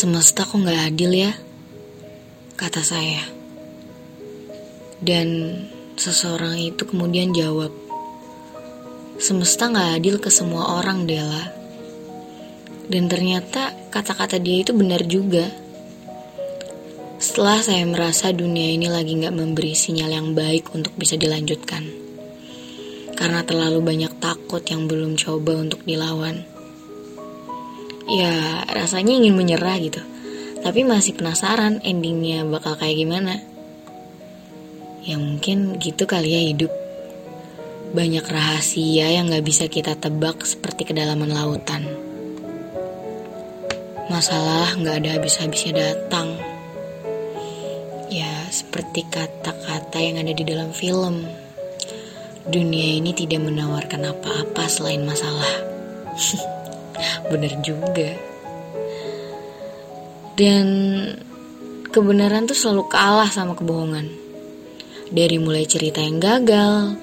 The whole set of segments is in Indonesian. Semesta kok gak adil ya, kata saya. Dan seseorang itu kemudian jawab, semesta gak adil ke semua orang, Della. Dan ternyata kata-kata dia itu benar juga. Setelah saya merasa dunia ini lagi gak memberi sinyal yang baik untuk bisa dilanjutkan, karena terlalu banyak takut yang belum coba untuk dilawan. Ya, rasanya ingin menyerah gitu. Tapi masih penasaran endingnya bakal kayak gimana. Ya mungkin gitu kali ya hidup. Banyak rahasia yang gak bisa kita tebak seperti kedalaman lautan. Masalah gak ada habis-habisnya datang. Ya, seperti kata-kata yang ada di dalam film. Dunia ini tidak menawarkan apa-apa selain masalah. Bener juga. Dan kebenaran tuh selalu kalah sama kebohongan. Dari mulai cerita yang gagal,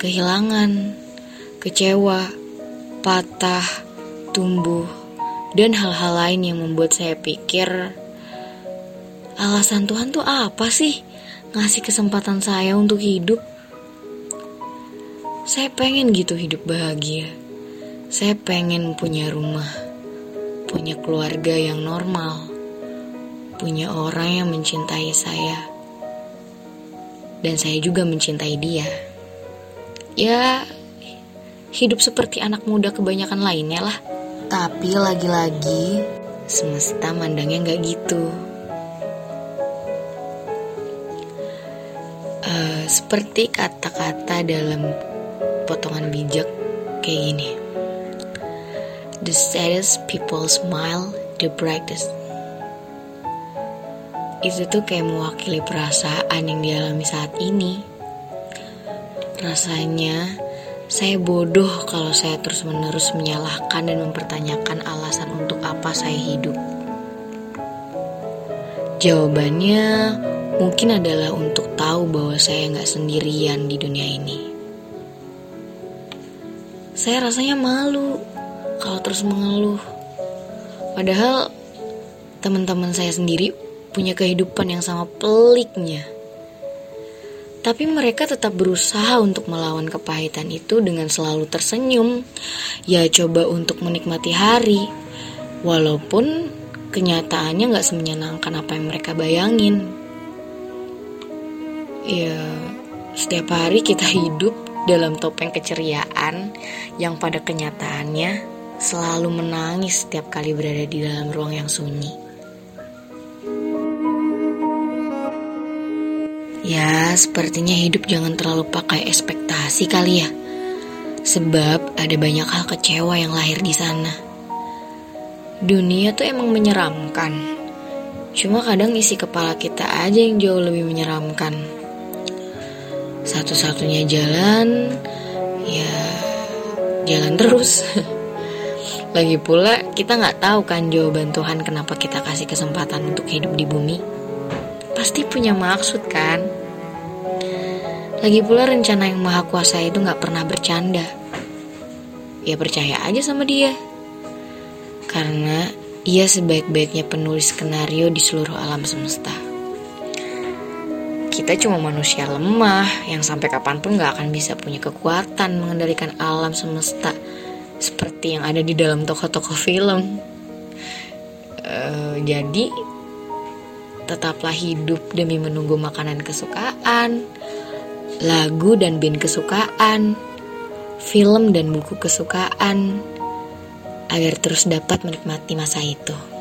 kehilangan, kecewa, patah, tumbuh, dan hal-hal lain yang membuat saya pikir, alasan Tuhan tuh apa sih ngasih kesempatan saya untuk hidup? Saya pengen gitu hidup bahagia. Saya pengen punya rumah, punya keluarga yang normal, punya orang yang mencintai saya, dan saya juga mencintai dia. Ya, hidup seperti anak muda kebanyakan lainnya lah. Tapi lagi-lagi, semesta mandangnya gak gitu. Seperti kata-kata dalam potongan bijak kayak gini. The saddest people smile the brightest. Itu tuh kayak mewakili perasaan yang dialami saat ini. Rasanya saya bodoh kalau saya terus-menerus menyalahkan dan mempertanyakan alasan untuk apa saya hidup. Jawabannya mungkin adalah untuk tahu bahwa saya gak sendirian di dunia ini. Saya rasanya malu kalau terus mengeluh, padahal teman-teman saya sendiri punya kehidupan yang sama peliknya. Tapi mereka tetap berusaha untuk melawan kepahitan itu dengan selalu tersenyum. Ya coba untuk menikmati hari, walaupun kenyataannya gak semenyenangkan apa yang mereka bayangin. Ya, setiap hari kita hidup dalam topeng keceriaan yang pada kenyataannya selalu menangis setiap kali berada di dalam ruang yang sunyi. Ya, sepertinya hidup jangan terlalu pakai ekspektasi kali ya. Sebab ada banyak hal kecewa yang lahir di sana. Dunia tuh emang menyeramkan. Cuma kadang isi kepala kita aja yang jauh lebih menyeramkan. Satu-satunya jalan, ya jalan terus. Lagi pula kita gak tahu kan jawaban Tuhan kenapa kita kasih kesempatan untuk hidup di bumi. Pasti punya maksud kan. Lagi pula rencana yang Maha Kuasa itu gak pernah bercanda. Ya percaya aja sama dia, karena ia sebaik-baiknya penulis skenario di seluruh alam semesta. Kita cuma manusia lemah yang sampai kapanpun gak akan bisa punya kekuatan mengendalikan alam semesta seperti yang ada di dalam tokoh-tokoh film. Jadi tetaplah hidup demi menunggu makanan kesukaan, lagu dan band kesukaan, film dan buku kesukaan, agar terus dapat menikmati masa itu.